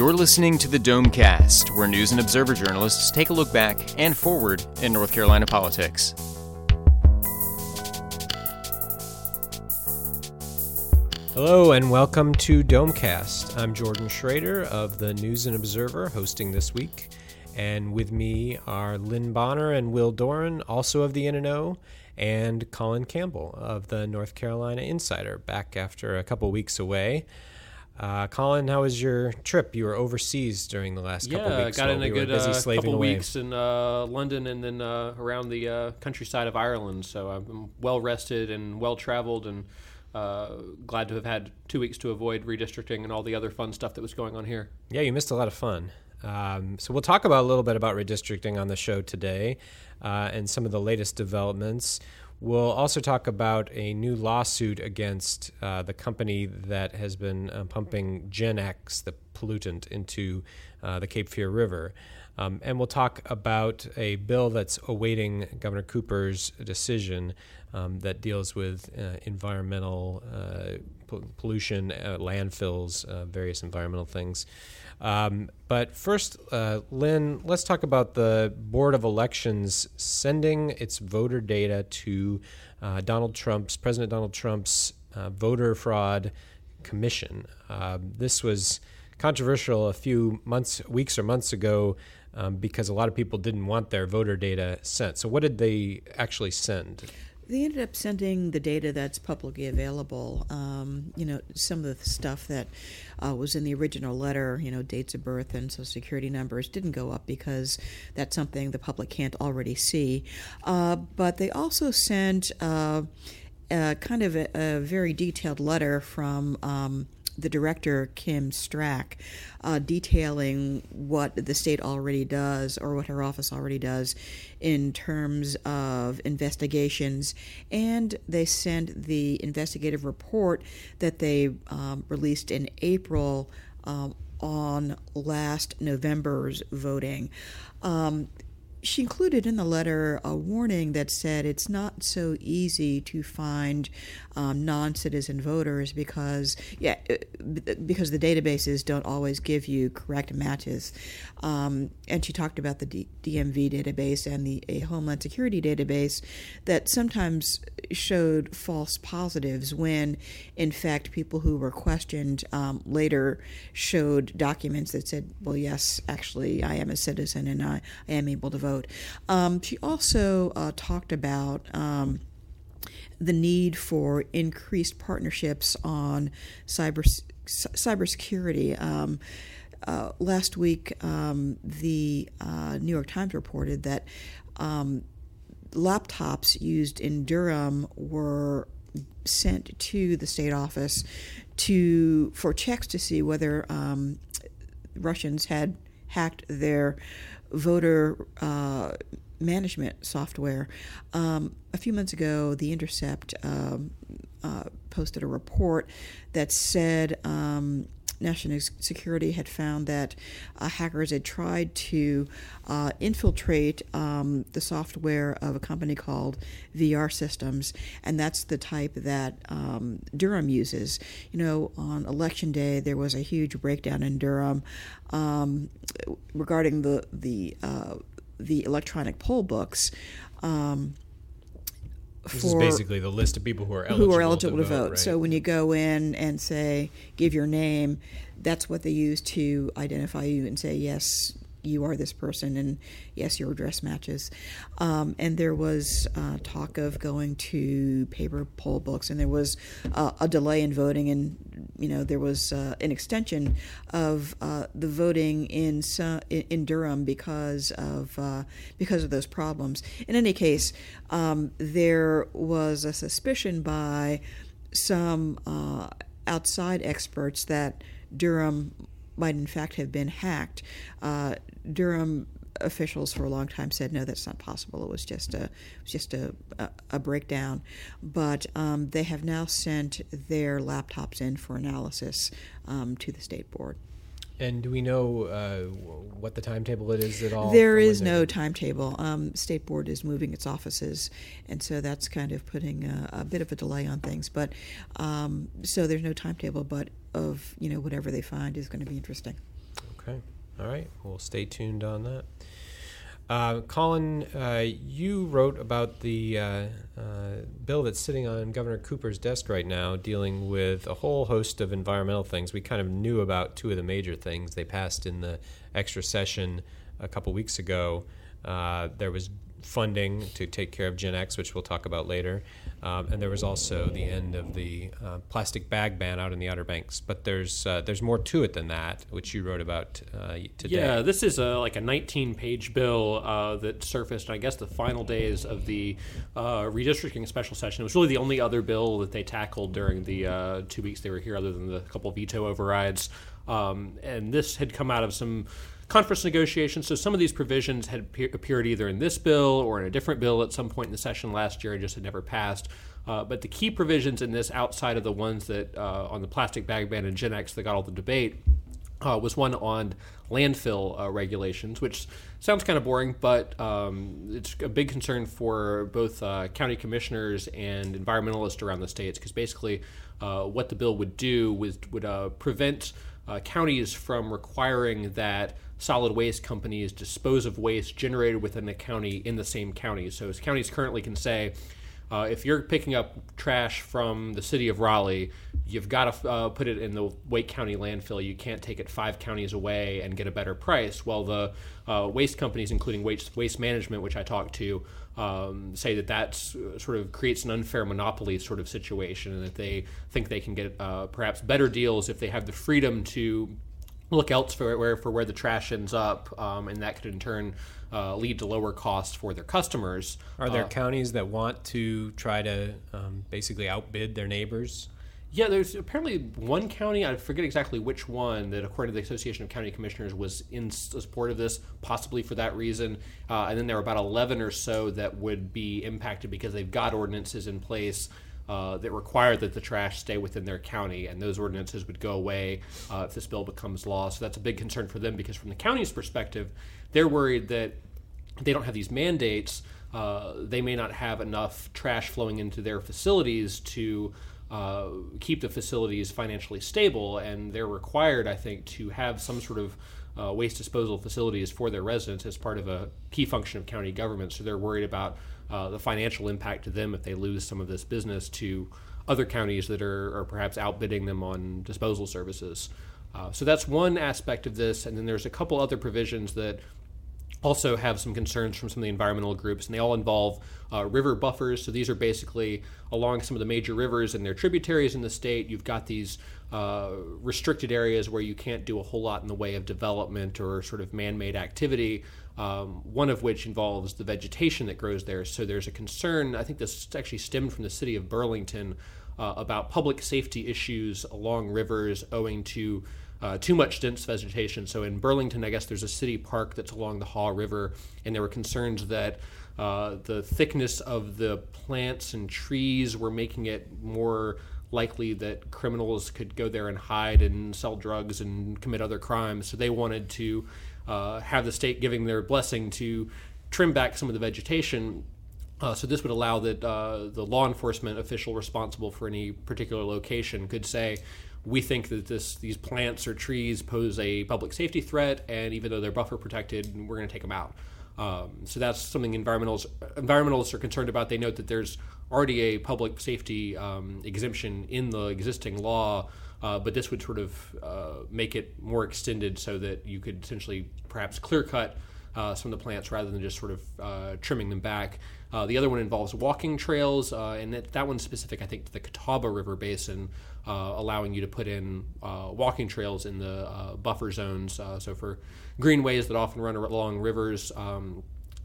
You're listening to the Domecast, where News and Observer journalists take a look back and forward in North Carolina politics. Hello and welcome to Domecast. I'm Jordan Schrader of the News and Observer, hosting this week. And with me are Lynn Bonner and Will Doran, also of the N&O, and Colin Campbell of the North Carolina Insider, back after a couple weeks away. Colin, how was your trip? You were overseas during the last couple weeks. Yeah, got in a good couple weeks in London and then around the countryside of Ireland. So I'm well-rested and well-traveled and glad to have had 2 weeks to avoid redistricting and all the other fun stuff that was going on here. Yeah, you missed a lot of fun. So we'll talk about a little bit about redistricting on the show today and some of the latest developments. We'll also talk about a new lawsuit against the company that has been pumping Gen X, the pollutant, into the Cape Fear River. And we'll talk about a bill that's awaiting Governor Cooper's decision that deals with environmental pollution, landfills, various environmental things. But first, Lynn, let's talk about the Board of Elections sending its voter data to President Donald Trump's Voter Fraud Commission. This was controversial a few weeks or months ago because a lot of people didn't want their voter data sent. So what did they actually send? They ended up sending the data that's publicly available, some of the stuff that was in the original letter, dates of birth and Social Security numbers didn't go up because that's something the public can't already see. But they also sent kind of a very detailed letter from the director, Kim Strach, detailing what the state already does or what her office already does in terms of investigations. And they sent the investigative report that they released in April on last November's voting. She included in the letter a warning that said it's not so easy to find non-citizen voters because the databases don't always give you correct matches. And she talked about the DMV database and a Homeland Security database that sometimes showed false positives when, in fact, people who were questioned later showed documents that said, well, yes, actually, I am a citizen and I am able to vote. She also talked about the need for increased partnerships on cybersecurity. Last week, the New York Times reported that laptops used in Durham were sent to the state office for checks to see whether Russians had hacked their voter management software. A few months ago, The Intercept posted a report that said National Security had found that hackers had tried to infiltrate the software of a company called VR Systems, and that's the type that Durham uses. On election day, there was a huge breakdown in Durham regarding the electronic poll books. This is basically the list of people who are eligible to vote. Right? So when you go in and say, give your name, that's what they use to identify you and say, yes, you are this person, and yes, your address matches. And there was talk of going to paper poll books, and there was a delay in voting, and there was an extension of the voting in Durham because of those problems. In any case, there was a suspicion by some outside experts that Durham might in fact have been hacked. Durham officials for a long time said, no, that's not possible. It was just a breakdown. But they have now sent their laptops in for analysis to the state board. And do we know what the timetable it is at all? There is no timetable. State Board is moving its offices, and so that's kind of putting a bit of a delay on things. But so there's no timetable, but whatever they find is going to be interesting. Okay. All right. We'll stay tuned on that. Colin, you wrote about the bill that's sitting on Governor Cooper's desk right now dealing with a whole host of environmental things. We kind of knew about two of the major things they passed in the extra session a couple weeks ago. There was funding to take care of Gen X, which we'll talk about later. And there was also the end of the plastic bag ban out in the Outer Banks. But there's more to it than that, which you wrote about today. Yeah, this is like a 19-page bill that surfaced, I guess, the final days of the redistricting special session. It was really the only other bill that they tackled during the 2 weeks they were here, other than the couple veto overrides. And this had come out of some conference negotiations, so some of these provisions had appeared either in this bill or in a different bill at some point in the session last year and just had never passed. But the key provisions in this, outside of the ones that on the plastic bag ban and Gen X that got all the debate, was one on landfill regulations, which sounds kind of boring, but it's a big concern for both county commissioners and environmentalists around the states, because basically what the bill would do would prevent counties from requiring that solid waste companies dispose of waste generated within the county in the same county. So as counties currently can say, if you're picking up trash from the city of Raleigh, you've got to put it in the Wake County landfill. You can't take it 5 counties away and get a better price. Well, the waste companies, including waste management, which I talked to, say that sort of creates an unfair monopoly sort of situation, and that they think they can get perhaps better deals if they have the freedom to look elsewhere for where the trash ends up, and that could in turn lead to lower costs for their customers. Are there counties that want to try to basically outbid their neighbors? Yeah, there's apparently one county, I forget exactly which one, that according to the Association of County Commissioners was in support of this, possibly for that reason. And then there were about 11 or so that would be impacted because they've got ordinances in place that require that the trash stay within their county, and those ordinances would go away if this bill becomes law. So that's a big concern for them, because from the county's perspective, they're worried that they don't have these mandates. They may not have enough trash flowing into their facilities to keep the facilities financially stable, and they're required, I think, to have some sort of waste disposal facilities for their residents as part of a key function of county government. So they're worried about the financial impact to them if they lose some of this business to other counties that are perhaps outbidding them on disposal services. So that's one aspect of this, and then there's a couple other provisions that also have some concerns from some of the environmental groups, and they all involve river buffers. So these are basically along some of the major rivers and their tributaries in the state. You've got these restricted areas where you can't do a whole lot in the way of development or sort of man-made activity, one of which involves the vegetation that grows there. So there's a concern, I think this actually stemmed from the city of Burlington, about public safety issues along rivers owing to too much dense vegetation. So in Burlington, I guess there's a city park that's along the Haw River, and there were concerns that the thickness of the plants and trees were making it more likely that criminals could go there and hide and sell drugs and commit other crimes. So they wanted to have the state giving their blessing to trim back some of the vegetation. So this would allow that the law enforcement official responsible for any particular location could say, we think that these plants or trees pose a public safety threat, and even though they're buffer protected, we're going to take them out. So that's something environmentalists are concerned about. They note that there's already a public safety exemption in the existing law, but this would sort of make it more extended so that you could essentially perhaps clear-cut some of the plants rather than just sort of trimming them back. The other one involves walking trails, and that one's specific, I think, to the Catawba River Basin, allowing you to put in walking trails in the buffer zones. So for greenways that often run along rivers,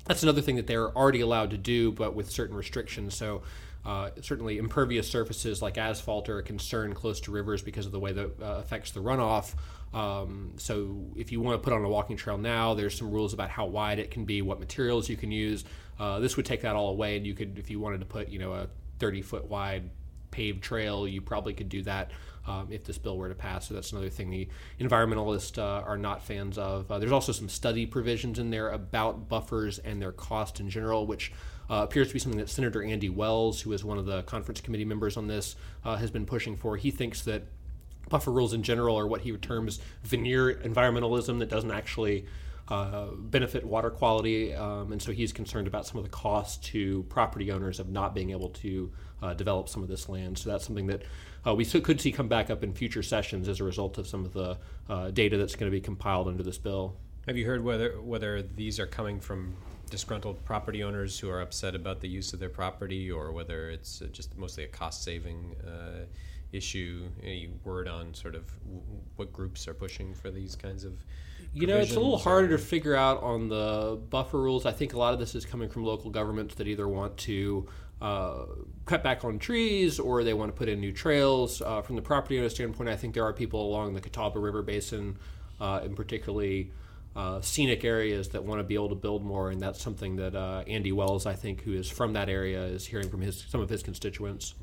that's another thing that they're already allowed to do, but with certain restrictions. So certainly impervious surfaces like asphalt are a concern close to rivers because of the way that affects the runoff. So if you want to put on a walking trail now, there's some rules about how wide it can be, what materials you can use. This would take that all away, and you could, if you wanted to put, a 30-foot wide paved trail, you probably could do that if this bill were to pass. So that's another thing the environmentalists are not fans of. There's also some study provisions in there about buffers and their cost in general, which appears to be something that Senator Andy Wells, who is one of the conference committee members on this, has been pushing for. He thinks that Buffer rules in general are what he terms veneer environmentalism that doesn't actually benefit water quality, and so he's concerned about some of the costs to property owners of not being able to develop some of this land. So that's something that we could see come back up in future sessions as a result of some of the data that's going to be compiled under this bill. Have you heard whether these are coming from disgruntled property owners who are upset about the use of their property, or whether it's just mostly a cost-saving issue? Any word on sort of what groups are pushing for these kinds of provisions? You know, it's a little harder to figure out on the buffer rules. I think a lot of this is coming from local governments that either want to cut back on trees or they want to put in new trails. From the property owner standpoint, I think there are people along the Catawba River Basin, and particularly scenic areas, that want to be able to build more, and that's something that Andy Wells, I think, who is from that area, is hearing from some of his constituents.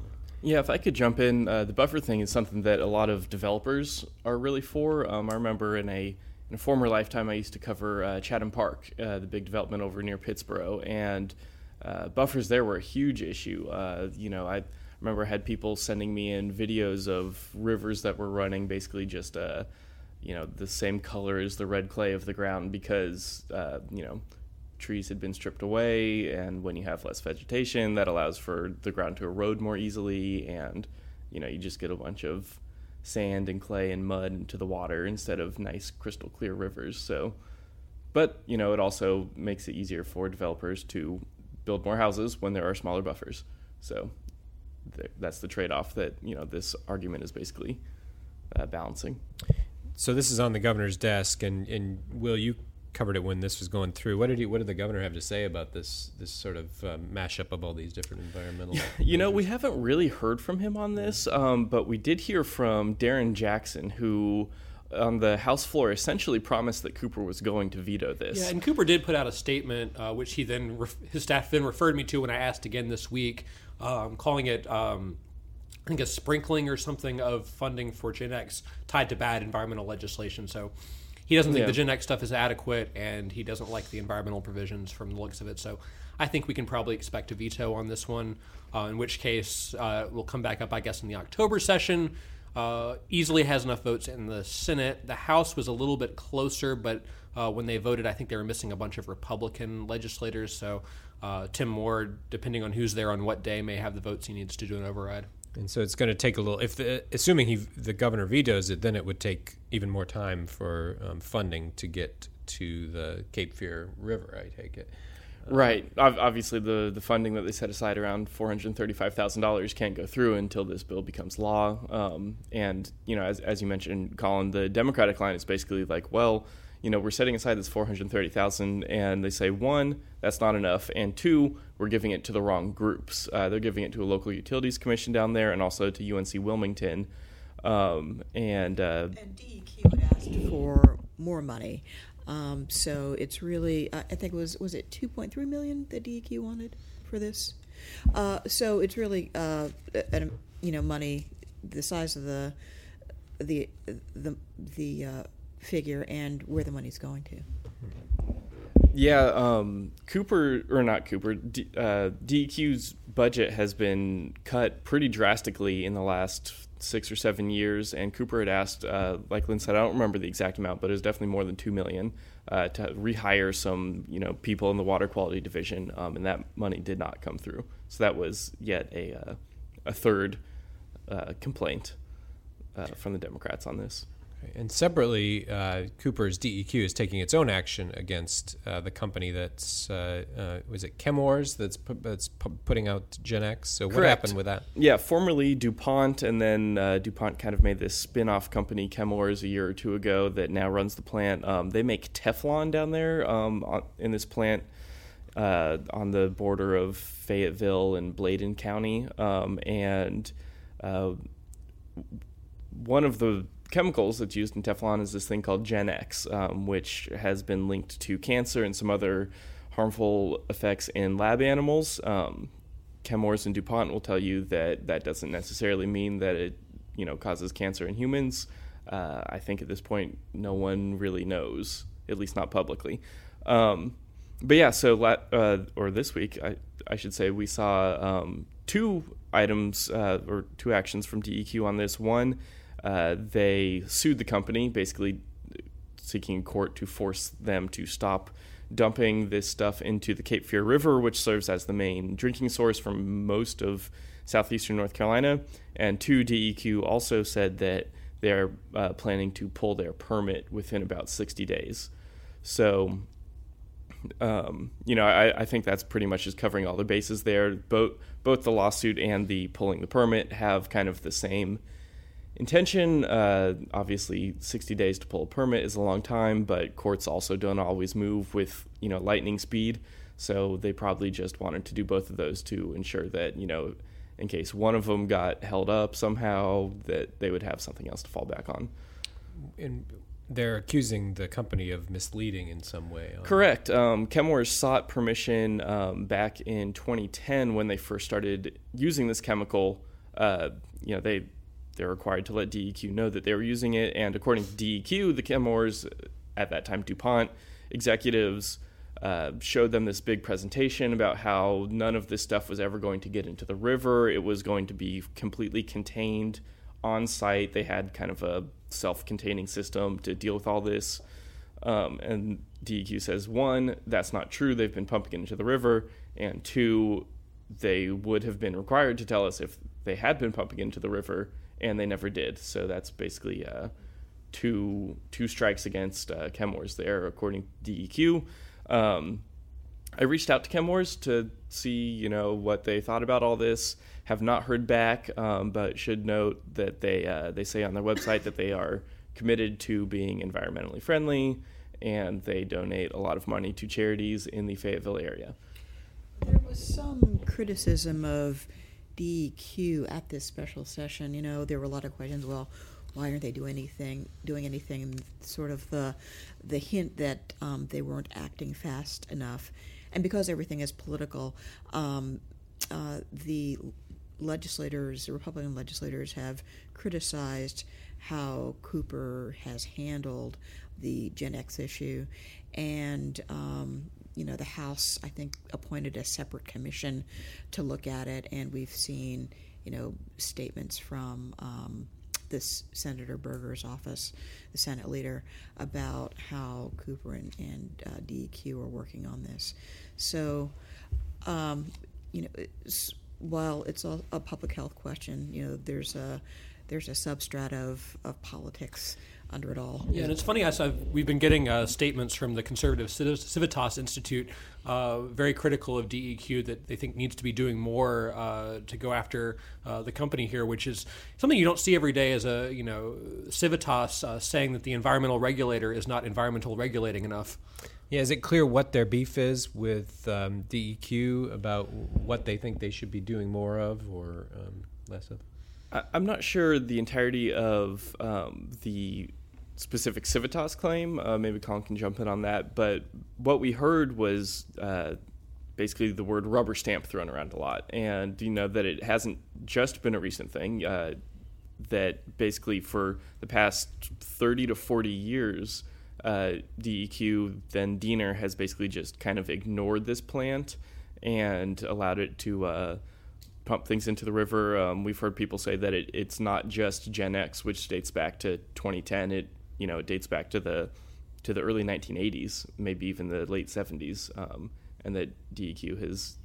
Yeah, if I could jump in, the buffer thing is something that a lot of developers are really for. I remember in a former lifetime I used to cover Chatham Park, the big development over near Pittsboro, and buffers there were a huge issue. I remember I had people sending me in videos of rivers that were running basically just the same color as the red clay of the ground because trees had been stripped away, and when you have less vegetation, that allows for the ground to erode more easily, and you just get a bunch of sand and clay and mud into the water instead of nice crystal clear rivers. So, but it also makes it easier for developers to build more houses when there are smaller buffers. So that's the trade-off that this argument is basically balancing. So this is on the governor's desk, and Will, you covered it when this was going through. What did the governor have to say about this sort of mashup of all these different environmental? We haven't really heard from him on this, but we did hear from Darren Jackson, who on the House floor essentially promised that Cooper was going to veto this. Yeah, and Cooper did put out a statement, which he then his staff then referred me to when I asked again this week, calling it I think a sprinkling or something of funding for Gen X tied to bad environmental legislation. So he doesn't think the Gen X stuff is adequate, and he doesn't like the environmental provisions from the looks of it. So I think we can probably expect a veto on this one, in which case we'll come back up, I guess, in the October session. Easily has enough votes in the Senate. The House was a little bit closer, but when they voted, I think they were missing a bunch of Republican legislators. So Tim Moore, depending on who's there on what day, may have the votes he needs to do an override. And so it's going to take a little. If assuming the governor vetoes it, then it would take even more time for funding to get to the Cape Fear River, I take it. Right. Obviously, the funding that they set aside, around $435,000, can't go through until this bill becomes law. And as you mentioned, Colin, the Democratic line is basically like, well, we're setting aside this $430,000, and they say, one, that's not enough, and two, we're giving it to the wrong groups. They're giving it to a local utilities commission down there and also to UNC Wilmington. And DEQ asked for more money. So it's really, I think it was it $2.3 million that DEQ wanted for this? So it's really, money the size of the figure and where the money's going to. Yeah, DEQ's budget has been cut pretty drastically in the last 6 or 7 years, and Cooper had asked, like Lynn said, I don't remember the exact amount, but it was definitely more than $2 million to rehire some people in the water quality division, and that money did not come through. So that was yet a third complaint from the Democrats on this. And separately, Cooper's DEQ is taking its own action against the company that's, was it Chemours, that's putting out Gen X? So what happened with that? Yeah, formerly DuPont, and then DuPont kind of made this spin-off company, Chemours, a year or two ago that now runs the plant. They make Teflon down there in this plant on the border of Fayetteville and Bladen County. One of the chemicals that's used in Teflon is this thing called Gen X, which has been linked to cancer and some other harmful effects in lab animals. Chemours and DuPont will tell you that doesn't necessarily mean that it causes cancer in humans. I think at this point no one really knows, at least not publicly. But yeah, so this week I should say we saw two items or two actions from DEQ on this. One, They sued the company, basically seeking court to force them to stop dumping this stuff into the Cape Fear River, which serves as the main drinking source for most of southeastern North Carolina. And 2, DEQ also said that they're planning to pull their permit within about 60 days. So, I think that's pretty much just covering all the bases there. Both the lawsuit and the pulling the permit have kind of the same intention. Obviously, 60 days to pull a permit is a long time, but courts also don't always move with, lightning speed. So they probably just wanted to do both of those to ensure that, in case one of them got held up somehow, that they would have something else to fall back on. And they're accusing the company of misleading in some way. Correct. Chemours sought permission back in 2010 when they first started using this chemical. They're required to let DEQ know that they were using it. And according to DEQ, the Chemours, at that time DuPont, executives showed them this big presentation about how none of this stuff was ever going to get into the river. It was going to be completely contained on site. They had kind of a self-containing system to deal with all this. And DEQ says, 1, that's not true. They've been pumping it into the river. And 2, they would have been required to tell us if they had been pumping it into the river, and they never did. So that's basically two strikes against Chemours there, according to DEQ. I reached out to Chemours to see, what they thought about all this. Have not heard back, but should note that they say on their website that they are committed to being environmentally friendly, and they donate a lot of money to charities in the Fayetteville area. There was some criticism of DEQ at this special session. There were a lot of questions. Well, why aren't they doing anything? And sort of the hint that they weren't acting fast enough. And because everything is political, the legislators, the Republican legislators, have criticized how Cooper has handled the Gen X issue. And the House, I think, appointed a separate commission to look at it, and we've seen, statements from this Senator Berger's office, the Senate leader, about how Cooper and DEQ are working on this. So, while it's a public health question, there's a substrate of politics under it all. Yeah, and it's funny, we've been getting statements from the conservative Civitas Institute, very critical of DEQ, that they think needs to be doing more to go after the company here, which is something you don't see every day, as a Civitas saying that the environmental regulator is not environmental regulating enough. Yeah, is it clear what their beef is with DEQ about what they think they should be doing more of or less of? I'm not sure the entirety of the specific Civitas claim. Maybe Colin can jump in on that. But what we heard was basically the word rubber stamp thrown around a lot. And, that it hasn't just been a recent thing, that basically for the past 30 to 40 years, DEQ, then DENR, has basically just kind of ignored this plant and allowed it to pump things into the river. We've heard people say that it's not just Gen X, which dates back to 2010. It dates back to the early 1980s, maybe even the late 70s, and that DEQ has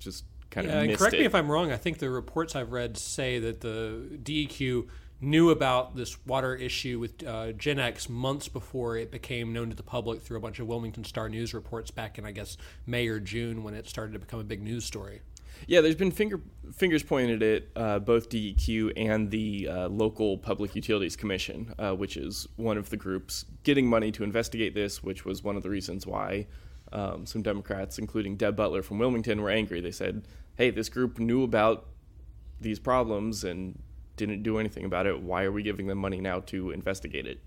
just kind of missed it. Correct me if I'm wrong. I think the reports I've read say that the DEQ knew about this water issue with Gen X months before it became known to the public through a bunch of Wilmington Star News reports back in, I guess, May or June, when it started to become a big news story. Yeah, there's been fingers pointed at both DEQ and the local Public Utilities Commission, which is one of the groups getting money to investigate this, which was one of the reasons why some Democrats, including Deb Butler from Wilmington, were angry. They said, hey, this group knew about these problems and didn't do anything about it. Why are we giving them money now to investigate it?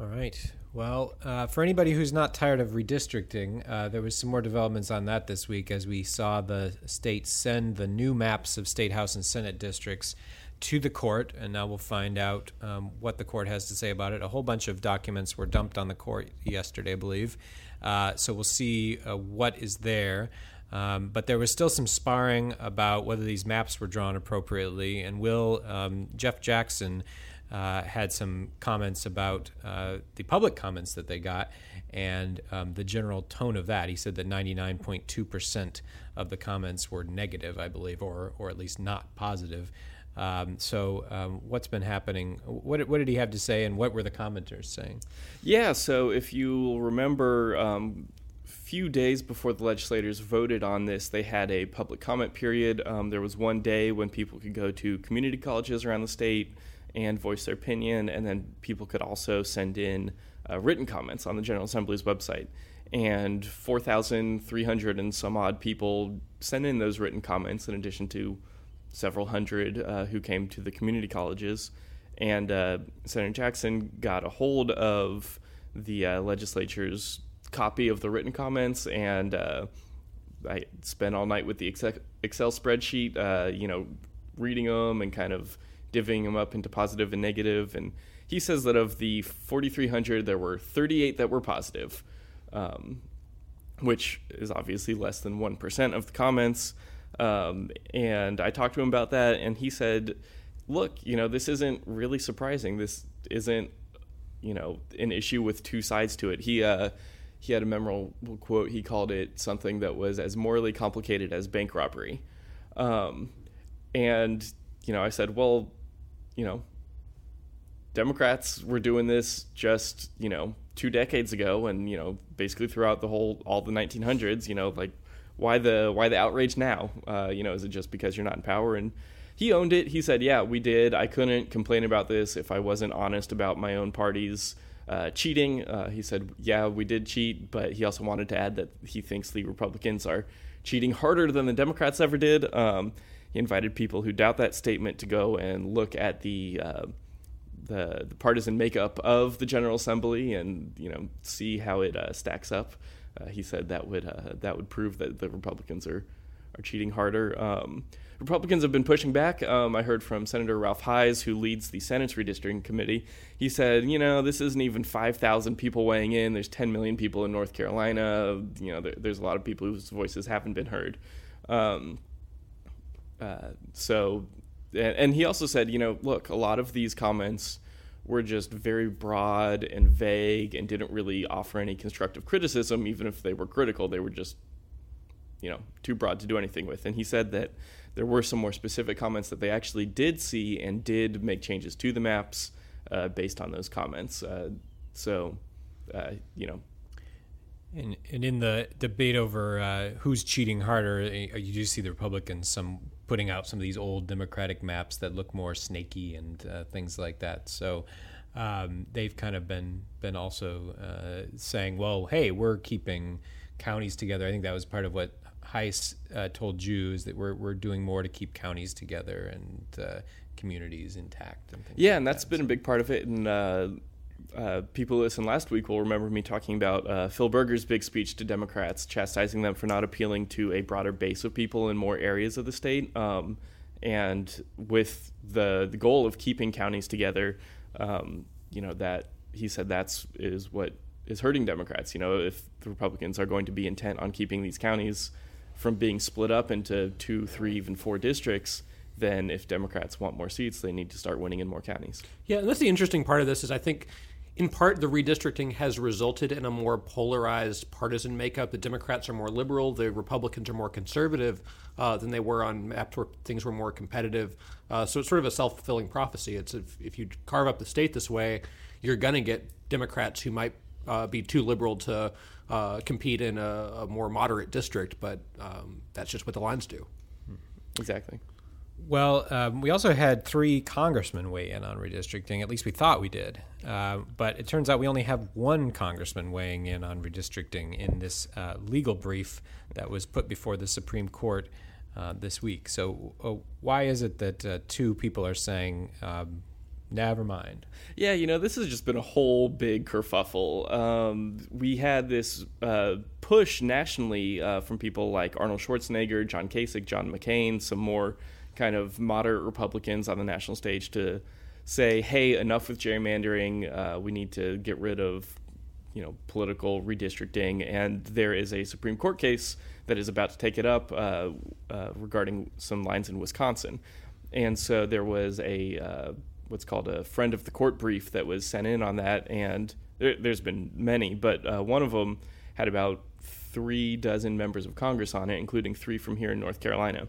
All right. Well, for anybody who's not tired of redistricting, there was some more developments on that this week as we saw the state send the new maps of state house and Senate districts to the court, and now we'll find out what the court has to say about it. A whole bunch of documents were dumped on the court yesterday, I believe, so we'll see what is there. But there was still some sparring about whether these maps were drawn appropriately. And Jeff Jackson had some comments about the public comments that they got and the general tone of that. He said that 99.2% of the comments were negative, I believe, or at least not positive. What's been happening? What did he have to say, and what were the commenters saying? Yeah, so if you remember, few days before the legislators voted on this, they had a public comment period. There was one day when people could go to community colleges around the state and voice their opinion, and then people could also send in written comments on the General Assembly's website. And 4,300 and some odd people sent in those written comments, in addition to several hundred who came to the community colleges. And Senator Jackson got a hold of the legislature's copy of the written comments, and I spent all night with the Excel spreadsheet, reading them and kind of divvying them up into positive and negative. And he says that of the 4,300, there were 38 that were positive, which is obviously less than 1% of the comments. And I talked to him about that, and he said, look, this isn't really surprising. This isn't, an issue with two sides to it. He had a memorable quote. He called it something that was as morally complicated as bank robbery. I said, well, Democrats were doing this just, 2 decades ago, and, basically throughout all the 1900s, why the outrage now? Is it just because you're not in power? And he owned it. He said, yeah, we did. I couldn't complain about this if I wasn't honest about my own party's cheating. He said, yeah, we did cheat, but he also wanted to add that he thinks the Republicans are cheating harder than the Democrats ever did. He invited people who doubt that statement to go and look at the partisan makeup of the General Assembly and, see how it stacks up. He said that would prove that the Republicans are cheating harder. Republicans have been pushing back. I heard from Senator Ralph Hise, who leads the Senate's Redistricting Committee. He said, this isn't even 5,000 people weighing in. There's 10 million people in North Carolina. There's a lot of people whose voices haven't been heard. And he also said, look, a lot of these comments were just very broad and vague and didn't really offer any constructive criticism. Even if they were critical, they were just, too broad to do anything with. And he said that there were some more specific comments that they actually did see and did make changes to the maps based on those comments. And in the debate over who's cheating harder, you do see the Republicans putting out some of these old Democratic maps that look more snaky and things like that. So they've kind of been also saying, well, hey, we're keeping counties together. I think that was part of what Heiss told you, is that we're doing more to keep counties together and communities intact and things. Yeah, and that's been a big part of it. And people who listened last week will remember me talking about Phil Berger's big speech to Democrats, chastising them for not appealing to a broader base of people in more areas of the state, and with the goal of keeping counties together. That he said is what is hurting Democrats. If the Republicans are going to be intent on keeping these counties from being split up into 2, 3, even 4 districts, then if Democrats want more seats, they need to start winning in more counties. Yeah, and that's the interesting part of this is I think in part the redistricting has resulted in a more polarized partisan makeup. The Democrats are more liberal, the Republicans are more conservative than they were on maps where things were more competitive. So it's sort of a self-fulfilling prophecy. It's if you carve up the state this way, you're going to get Democrats who might be too liberal to compete in a more moderate district, but that's just what the lines do. Exactly. Well, we also had 3 congressmen weigh in on redistricting. At least we thought we did. But it turns out we only have 1 congressman weighing in on redistricting in this legal brief that was put before the Supreme Court this week. So why is it that 2 people are saying never mind? Yeah, this has just been a whole big kerfuffle. We had this push nationally from people like Arnold Schwarzenegger, John Kasich, John McCain, some more kind of moderate Republicans on the national stage to say, hey, enough with gerrymandering. We need to get rid of, political redistricting. And there is a Supreme Court case that is about to take it up regarding some lines in Wisconsin. And so there was a what's called a friend of the court brief that was sent in on that, and there's been many, but one of them had about 36 members of Congress on it, including 3 from here in North Carolina.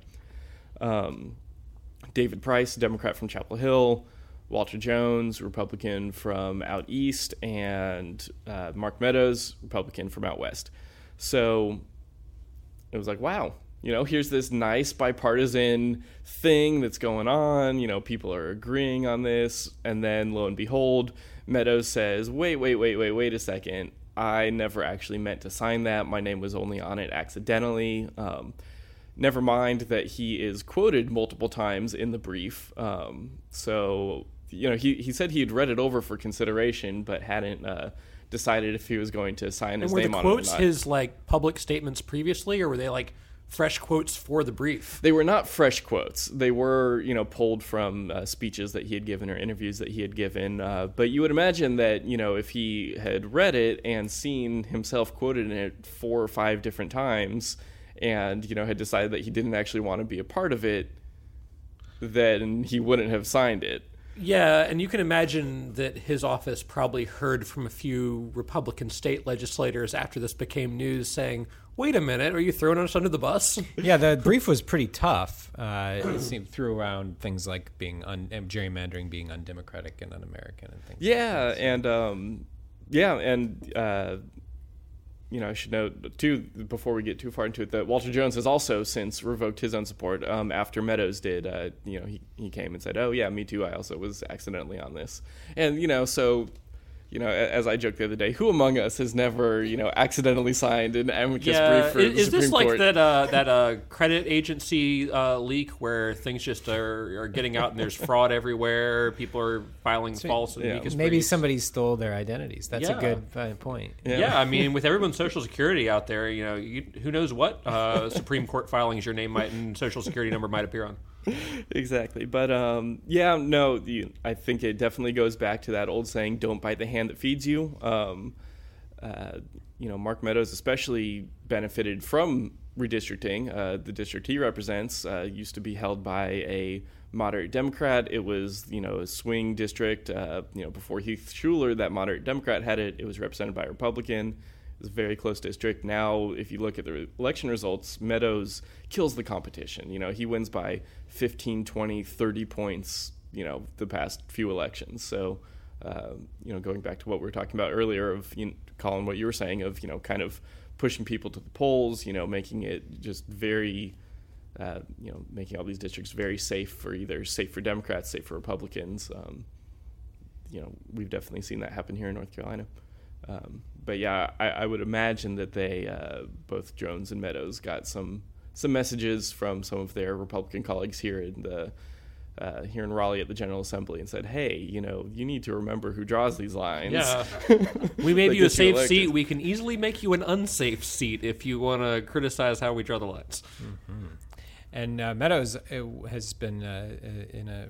David Price, Democrat from Chapel Hill, Walter Jones, Republican from out east, and Mark Meadows, Republican from out west. So it was like, wow, you know, here's this nice bipartisan thing that's going on. You know, people are agreeing on this. And then lo and behold, Meadows says, wait a second. I never actually meant to sign that. My name was only on it accidentally. Never mind that he is quoted multiple times in the brief. So, you know, he said he had read it over for consideration, but hadn't decided if he was going to sign his name on it. Were the quotes his, like, public statements previously, or were they, like, fresh quotes for the brief? They were not fresh quotes. They were, you know, pulled from speeches that he had given or interviews that he had given. But you would imagine that, you know, if he had read it and seen himself quoted in it 4 or 5 different times and, you know, had decided that he didn't actually want to be a part of it, then he wouldn't have signed it. Yeah, and you can imagine that his office probably heard from a few Republican state legislators after this became news saying, wait a minute, are you throwing us under the bus? Yeah, the brief was pretty tough. It seemed threw around things like being gerrymandering, being undemocratic and un-American and things like that. You know, I should note, too, before we get too far into it, that Walter Jones has also since revoked his own support after Meadows did. You know, he came and said, oh, yeah, me too. I also was accidentally on this. And, you know, so, you know, as I joked the other day, who among us has never, you know, accidentally signed an amicus brief for the Supreme Court? Is this like that credit agency leak where things just are getting out and there's fraud everywhere? People are filing false amicus briefs. Maybe somebody stole their identities. That's a good point. Yeah, I mean, with everyone's Social Security out there, you know, who knows what Supreme Court filings your name might and Social Security number might appear on. Exactly. But I think it definitely goes back to that old saying, don't bite the hand that feeds you. You know, Mark Meadows especially benefited from redistricting. The district he represents used to be held by a moderate Democrat. It was, you know, a swing district. You know, before Heath Schuler, that moderate Democrat had it. It was represented by a Republican. It's a very close district. Now, if you look at the election results, Meadows kills the competition. You know, he wins by 15, 20, 30 points, you know, the past few elections. So, you know, going back to what we were talking about earlier of, you know, Colin, what you were saying of, you know, kind of pushing people to the polls, you know, making it just very, you know, making all these districts very safe for either safe for Democrats, safe for Republicans. You know, we've definitely seen that happen here in North Carolina. But yeah, I would imagine that they, both Jones and Meadows, got some messages from some of their Republican colleagues here in Raleigh at the General Assembly and said, hey, you know, you need to remember who draws these lines. Yeah, we made you a safe seat. We can easily make you an unsafe seat if you want to criticize how we draw the lines. Mm-hmm. And Meadows has been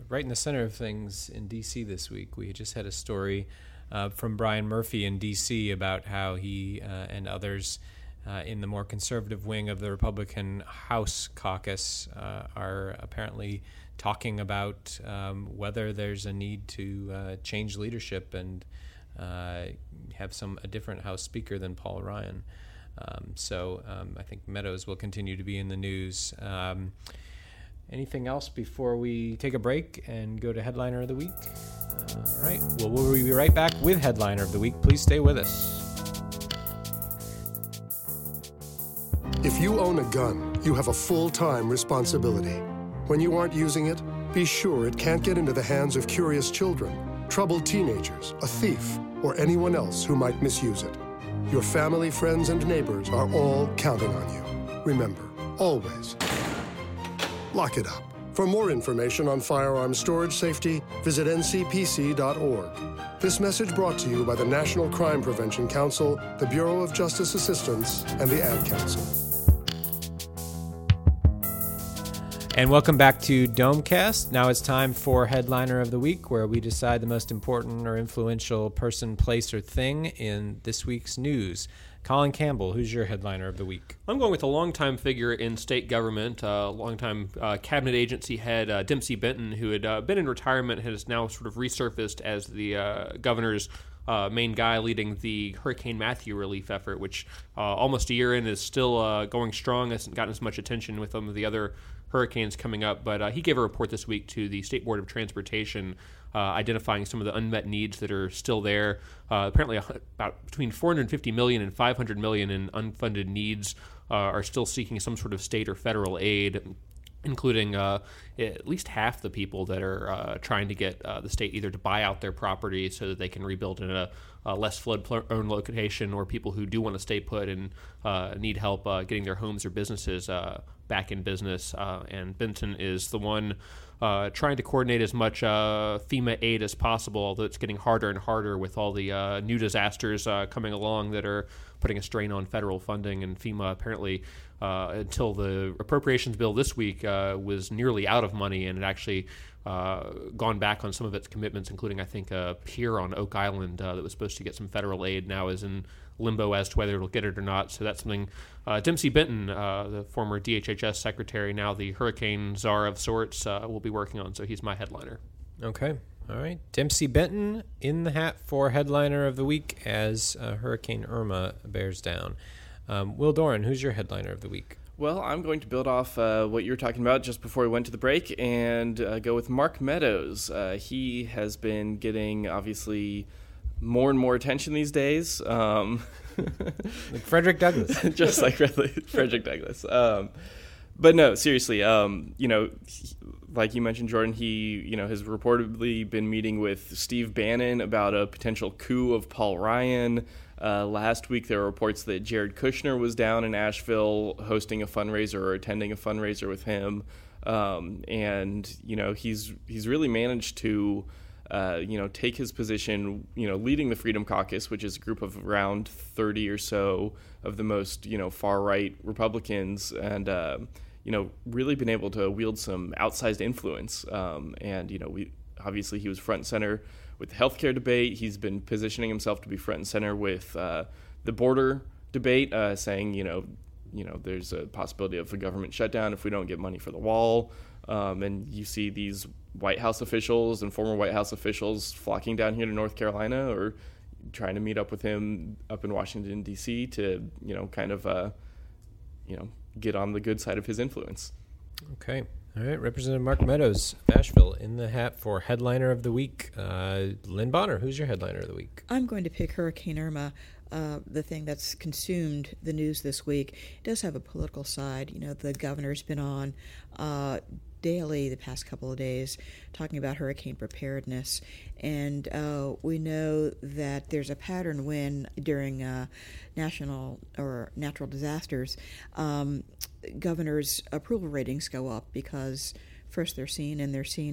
right in the center of things in D.C. this week. We just had a story from Brian Murphy in D.C. about how he and others in the more conservative wing of the Republican House caucus are apparently talking about whether there's a need to change leadership and have a different House Speaker than Paul Ryan. I think Meadows will continue to be in the news. Anything else before we take a break and go to Headliner of the Week? All right. Well, we'll be right back with Headliner of the Week. Please stay with us. If you own a gun, you have a full-time responsibility. When you aren't using it, be sure it can't get into the hands of curious children, troubled teenagers, a thief, or anyone else who might misuse it. Your family, friends, and neighbors are all counting on you. Remember, always lock it up. For more information on firearm storage safety, visit ncpc.org. This message brought to you by the National Crime Prevention Council, the Bureau of Justice Assistance, and the Ad Council. And welcome back to Domecast. Now it's time for Headliner of the Week, where we decide the most important or influential person, place, or thing in this week's news. Colin Campbell, who's your headliner of the week? I'm going with a longtime figure in state government, longtime cabinet agency head, Dempsey Benton, who had been in retirement, has now sort of resurfaced as the governor's main guy leading the Hurricane Matthew relief effort, which almost a year in is still going strong. Hasn't gotten as much attention with some of the other hurricanes coming up, but he gave a report this week to the State Board of Transportation identifying some of the unmet needs that are still there. Apparently about between $450 million and $500 million in unfunded needs are still seeking some sort of state or federal aid, including at least half the people that are trying to get the state either to buy out their property so that they can rebuild in a less flood-prone location, or people who do want to stay put and need help getting their homes or businesses back in business. And Benton is the one trying to coordinate as much FEMA aid as possible, although it's getting harder and harder with all the new disasters coming along that are putting a strain on federal funding. And FEMA apparently, until the appropriations bill this week, was nearly out of money, and it actually gone back on some of its commitments, including, I think, a pier on Oak Island that was supposed to get some federal aid, now is in limbo as to whether it'll get it or not. So that's something Dempsey Benton, the former DHHS secretary, now the hurricane czar of sorts, will be working on. So he's my headliner. Okay. All right. Dempsey Benton in the hat for headliner of the week as Hurricane Irma bears down. Will Doran, who's your headliner of the week? Well, I'm going to build off what you were talking about just before we went to the break and go with Mark Meadows. He has been getting, obviously, more and more attention these days. Like Frederick Douglass. Just like Frederick Douglass. But no, seriously, like you mentioned, Jordan, he has reportedly been meeting with Steve Bannon about a potential coup of Paul Ryan. Last week, there were reports that Jared Kushner was down in Asheville hosting a fundraiser or attending a fundraiser with him. And, he's really managed to, take his position, leading the Freedom Caucus, which is a group of around 30 or so of the most, far-right Republicans, and, really been able to wield some outsized influence. And, obviously he was front and center with the healthcare debate. He's been positioning himself to be front and center with the border debate, saying, there's a possibility of a government shutdown if we don't get money for the wall. And you see these White House officials and former White House officials flocking down here to North Carolina or trying to meet up with him up in Washington, D.C. to, get on the good side of his influence. Okay. All right, Representative Mark Meadows of Asheville in the hat for headliner of the week. Lynn Bonner, who's your headliner of the week? I'm going to pick Hurricane Irma, the thing that's consumed the news this week. It does have a political side. The governor's been on daily the past couple of days talking about hurricane preparedness. And we know that there's a pattern when during national or natural disasters, governors' approval ratings go up because first they're seen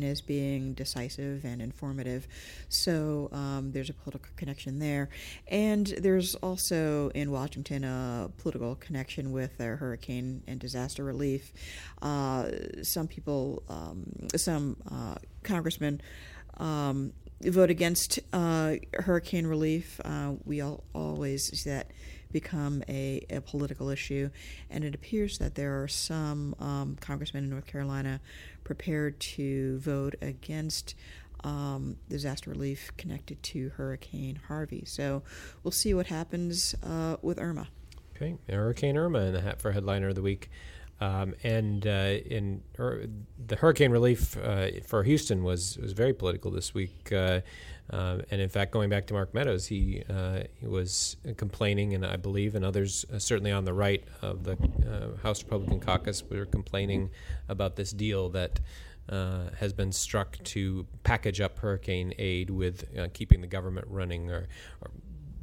as being decisive and informative. So there's a political connection there. And there's also in Washington a political connection with hurricane and disaster relief. Some people, some congressmen vote against hurricane relief. We always see that become a political issue, and it appears that there are some congressmen in North Carolina prepared to vote against disaster relief connected to Hurricane Harvey. So we'll see what happens with Irma. Okay, Hurricane Irma in the hat for headliner of the week. The hurricane relief for Houston was very political this week. And in fact, going back to Mark Meadows, he was complaining, and I believe, and others certainly on the right of the House Republican caucus were complaining about this deal that has been struck to package up hurricane aid with keeping the government running or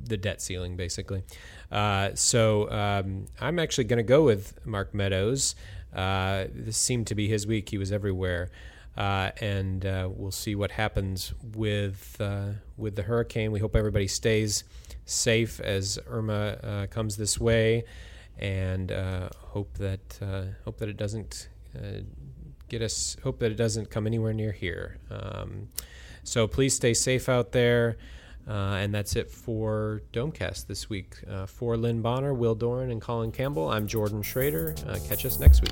the debt ceiling, basically. So I'm actually going to go with Mark Meadows. This seemed to be his week. He was everywhere. And we'll see what happens with the hurricane. We hope everybody stays safe as Irma comes this way, and hope that it doesn't get us. Hope that it doesn't come anywhere near here. So please stay safe out there. And that's it for Domecast this week. For Lynn Bonner, Will Doran, and Colin Campbell, I'm Jordan Schrader. Catch us next week.